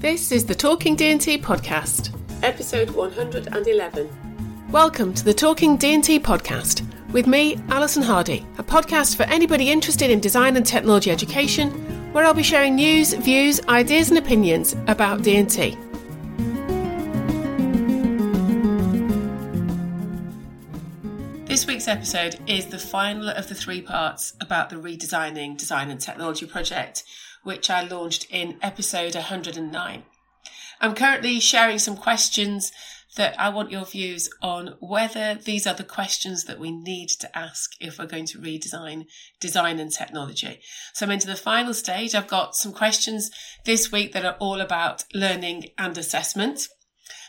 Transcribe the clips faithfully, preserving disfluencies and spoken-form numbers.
This is the Talking D and T Podcast, episode one hundred eleven. Welcome to the Talking D and T Podcast with me, Alison Hardy, a podcast for anybody interested in design and technology education, where I'll be sharing news, views, ideas and opinions about D and T. This week's episode is the final of the three parts about the Redesigning Design and Technology project, which I launched in episode one hundred nine. I'm currently sharing some questions that I want your views on, whether these are the questions that we need to ask if we're going to redesign design and technology. So I'm into the final stage. I've got some questions this week that are all about learning and assessment.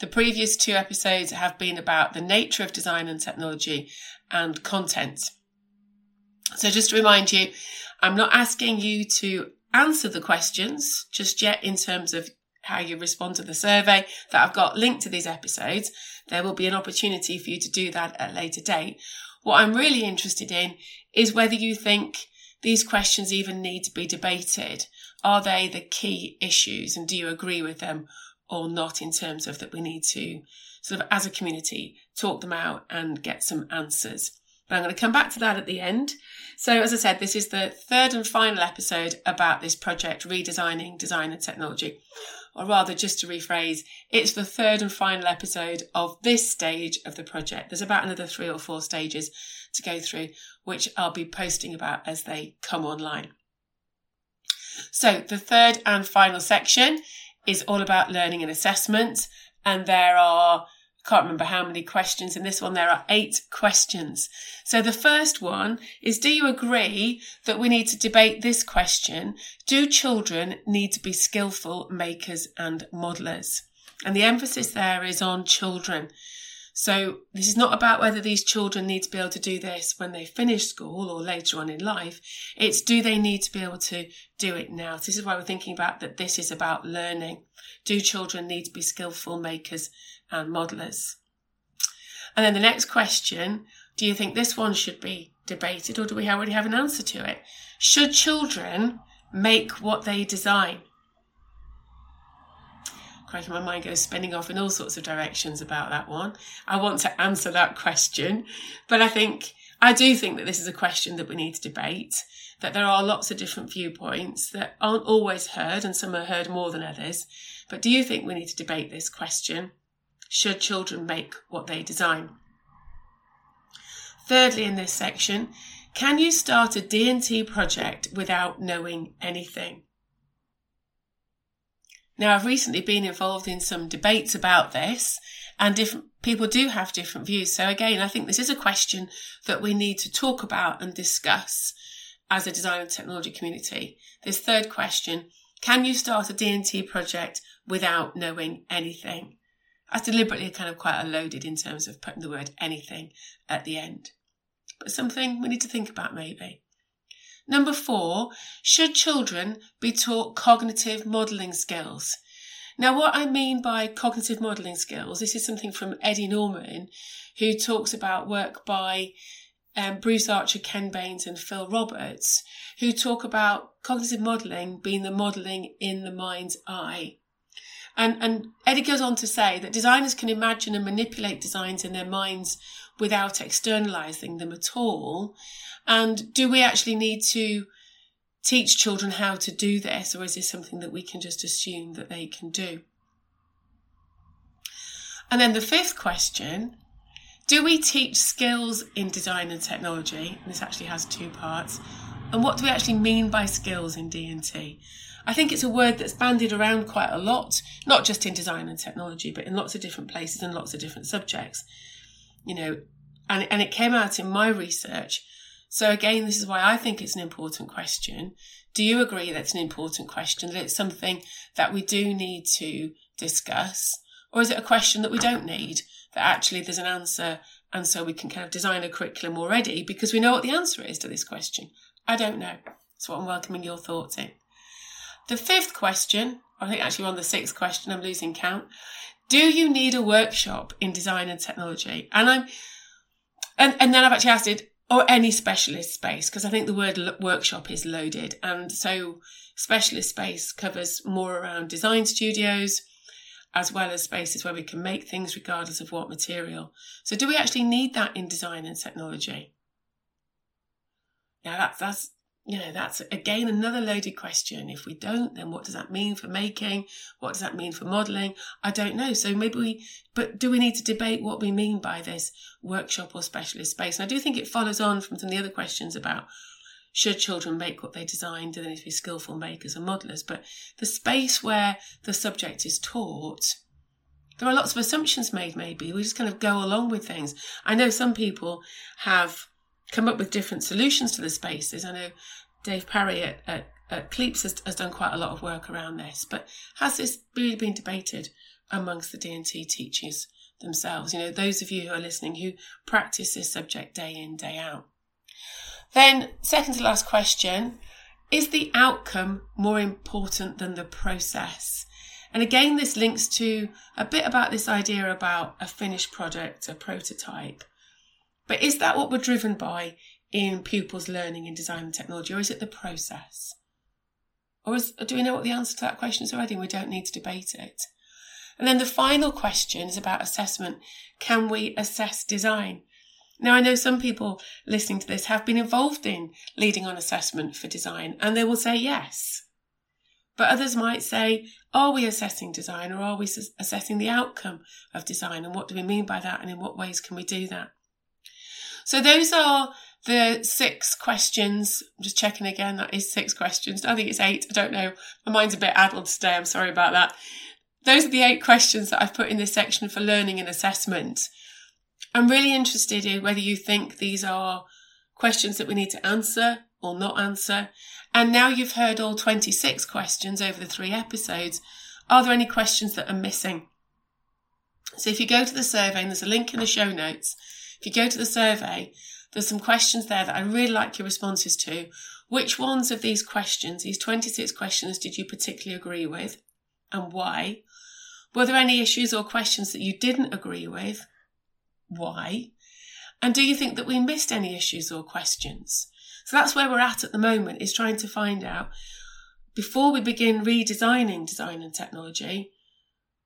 The previous two episodes have been about the nature of design and technology and content. So just to remind you, I'm not asking you to answer the questions just yet in terms of how you respond to the survey that I've got linked to these episodes. There will be an opportunity for you to do that at a later date. What I'm really interested in is whether you think these questions even need to be debated. Are they the key issues, and do you agree with them or not, in terms of that we need to sort of, as a community, talk them out and get some answers? But I'm going to come back to that at the end. So as I said, this is the third and final episode about this project, Redesigning Design and Technology. Or rather, just to rephrase, it's the third and final episode of this stage of the project. There's about another three or four stages to go through, which I'll be posting about as they come online. So the third and final section is all about learning and assessment. And there are, I can't remember how many questions in this one, there are eight questions. So the first one is, do you agree that we need to debate this question? Do children need to be skillful makers and modellers? And the emphasis there is on children. So this is not about whether these children need to be able to do this when they finish school or later on in life. It's, do they need to be able to do it now? So this is why we're thinking about that this is about learning. Do children need to be skillful makers and modellers? And then the next question, do you think this one should be debated, or do we already have an answer to it? Should children make what they design? Crikey, my mind goes spinning off in all sorts of directions about that one. I want to answer that question, but I think, I do think that this is a question that we need to debate, that there are lots of different viewpoints that aren't always heard, and some are heard more than others. But do you think we need to debate this question? Should children make what they design? Thirdly, in this section, can you start a D and T project without knowing anything? Now, I've recently been involved in some debates about this, and different people do have different views. So again, I think this is a question that we need to talk about and discuss as a design and technology community. This third question, can you start a D and T project without knowing anything? That's deliberately kind of quite loaded in terms of putting the word anything at the end, but something we need to think about maybe. Number four, should children be taught cognitive modelling skills? Now, what I mean by cognitive modelling skills, this is something from Eddie Norman, who talks about work by um, Bruce Archer, Ken Baines and Phil Roberts, who talk about cognitive modelling being the modelling in the mind's eye. And, and Eddie goes on to say that designers can imagine and manipulate designs in their minds without externalising them at all. And do we actually need to teach children how to do this, or is this something that we can just assume that they can do? And then the fifth question, do we teach skills in design and technology? And this actually has two parts. And what do we actually mean by skills in D and T? I think it's a word that's bandied around quite a lot, not just in design and technology, but in lots of different places and lots of different subjects, you know, and, and it came out in my research. So again, this is why I think it's an important question. Do you agree that's an important question, that it's something that we do need to discuss? Or is it a question that we don't need, that actually there's an answer and so we can kind of design a curriculum already because we know what the answer is to this question? I don't know. That's what I'm welcoming your thoughts in. The fifth question, I think actually we're on the sixth question, I'm losing count. Do you need a workshop in design and technology? And I'm, and, and then I've actually asked it, or any specialist space, because I think the word lo- workshop is loaded. And so specialist space covers more around design studios, as well as spaces where we can make things regardless of what material. So do we actually need that in design and technology? Now that's, that's, you know, that's again another loaded question. If we don't, then what does that mean for making? What does that mean for modelling? I don't know. So maybe we, but do we need to debate what we mean by this workshop or specialist space? And I do think it follows on from some of the other questions about should children make what they design? Do they need to be skillful makers and modellers? But the space where the subject is taught, there are lots of assumptions made maybe. We just kind of go along with things. I know some people have come up with different solutions to the spaces. I know Dave Parry at, at, at Kleeps has, has done quite a lot of work around this, but has this really been debated amongst the D and T teachers themselves? You know, those of you who are listening who practice this subject day in, day out. Then, second to last question, is the outcome more important than the process? And again, this links to a bit about this idea about a finished product, a prototype. But is that what we're driven by in pupils learning in design and technology, or is it the process? Or is, do we know what the answer to that question is already? We don't need to debate it. And then the final question is about assessment. Can we assess design? Now, I know some people listening to this have been involved in leading on assessment for design, and they will say yes. But others might say, are we assessing design, or are we assessing the outcome of design? And what do we mean by that? And in what ways can we do that? So those are the six questions. I'm just checking again. That is six questions. I think it's eight. I don't know. My mind's a bit addled today. I'm sorry about that. Those are the eight questions that I've put in this section for learning and assessment. I'm really interested in whether you think these are questions that we need to answer or not answer. And now you've heard all twenty-six questions over the three episodes. Are there any questions that are missing? So if you go to the survey, and there's a link in the show notes, if you go to the survey, there's some questions there that I really like your responses to. Which ones of these questions, these twenty-six questions, did you particularly agree with and why? Were there any issues or questions that you didn't agree with? Why? And do you think that we missed any issues or questions? So that's where we're at at the moment, is trying to find out, before we begin redesigning design and technology,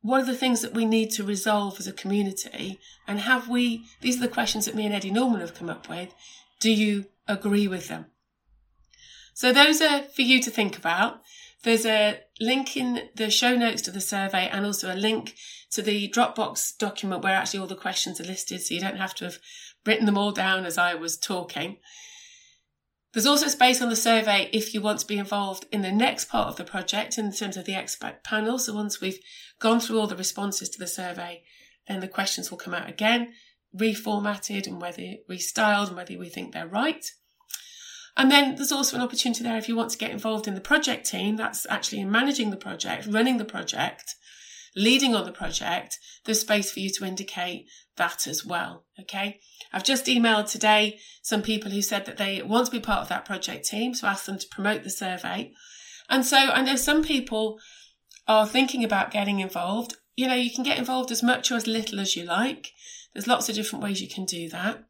what are the things that we need to resolve as a community? And have we, these are the questions that me and Eddie Norman have come up with. Do you agree with them? So those are for you to think about. There's a link in the show notes to the survey, and also a link to the Dropbox document where actually all the questions are listed, so you don't have to have written them all down as I was talking. There's also space on the survey if you want to be involved in the next part of the project in terms of the expert panel. So once we've gone through all the responses to the survey, then the questions will come out again, reformatted and whether restyled and whether we think they're right. And then there's also an opportunity there if you want to get involved in the project team, that's actually in managing the project, running the project, leading on the project, there's space for you to indicate that as well, okay? I've just emailed today some people who said that they want to be part of that project team, so I asked them to promote the survey. And so I know some people are thinking about getting involved. You know, you can get involved as much or as little as you like. There's lots of different ways you can do that.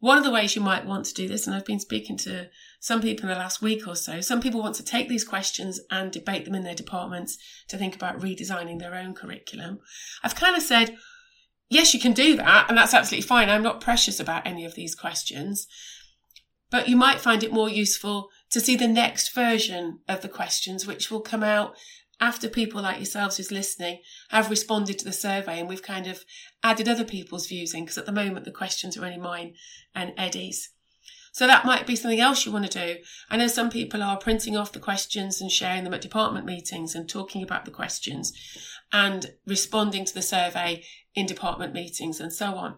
One of the ways you might want to do this, and I've been speaking to some people in the last week or so, some people want to take these questions and debate them in their departments to think about redesigning their own curriculum. I've kind of said, yes, you can do that, and that's absolutely fine. I'm not precious about any of these questions. But you might find it more useful to see the next version of the questions, which will come out after people like yourselves who's listening have responded to the survey, and we've kind of added other people's views in, because at the moment the questions are only mine and Eddie's. So that might be something else you want to do. I know some people are printing off the questions and sharing them at department meetings and talking about the questions and responding to the survey in department meetings and so on.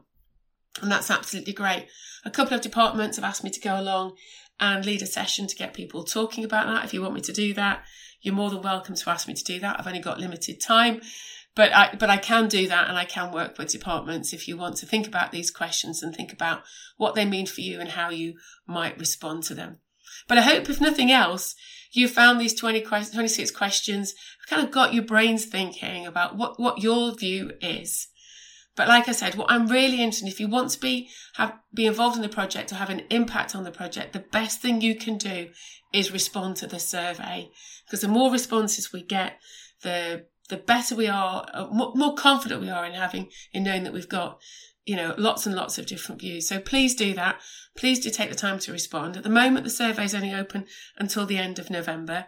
And that's absolutely great. A couple of departments have asked me to go along and lead a session to get people talking about that. If you want me to do that, you're more than welcome to ask me to do that. I've only got limited time, but I, but I can do that, and I can work with departments if you want to think about these questions and think about what they mean for you and how you might respond to them. But I hope, if nothing else, you found these twenty, twenty-six questions kind of got your brains thinking about what, what your view is. But like I said, what I'm really interested in, if you want to be have be involved in the project or have an impact on the project, the best thing you can do is respond to the survey. Because the more responses we get, the the better we are, more, more confident we are in having, in knowing that we've got, you know, lots and lots of different views. So please do that. Please do take the time to respond. At the moment, the survey is only open until the end of November.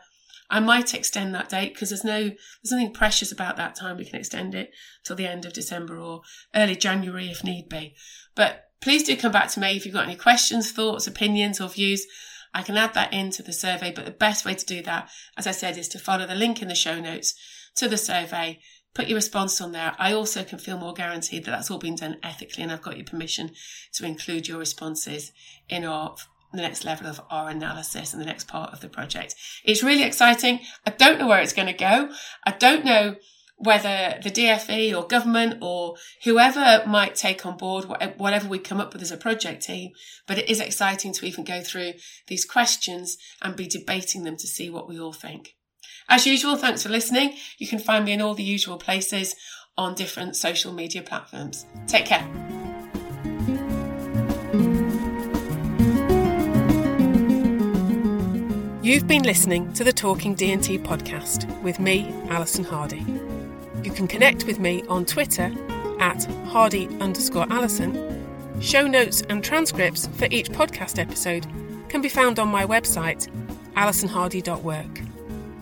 I might extend that date because there's no, there's nothing precious about that time. We can extend it till the end of December or early January if need be. But please do come back to me if you've got any questions, thoughts, opinions or views. I can add that into the survey. But the best way to do that, as I said, is to follow the link in the show notes to the survey. Put your response on there. I also can feel more guaranteed that that's all been done ethically, and I've got your permission to include your responses in our the next level of our analysis and the next part of the project. It's really exciting. I don't know where it's going to go. I don't know whether the D F E or government or whoever might take on board whatever we come up with as a project team, but it is exciting to even go through these questions and be debating them to see what we all think. As usual, thanks for listening. You can find me in all the usual places on different social media platforms. Take care. You've been listening to the Talking D and T podcast with me, Alison Hardy. You can connect with me on Twitter at Hardy underscore Alison. Show notes and transcripts for each podcast episode can be found on my website, alison hardy dot work.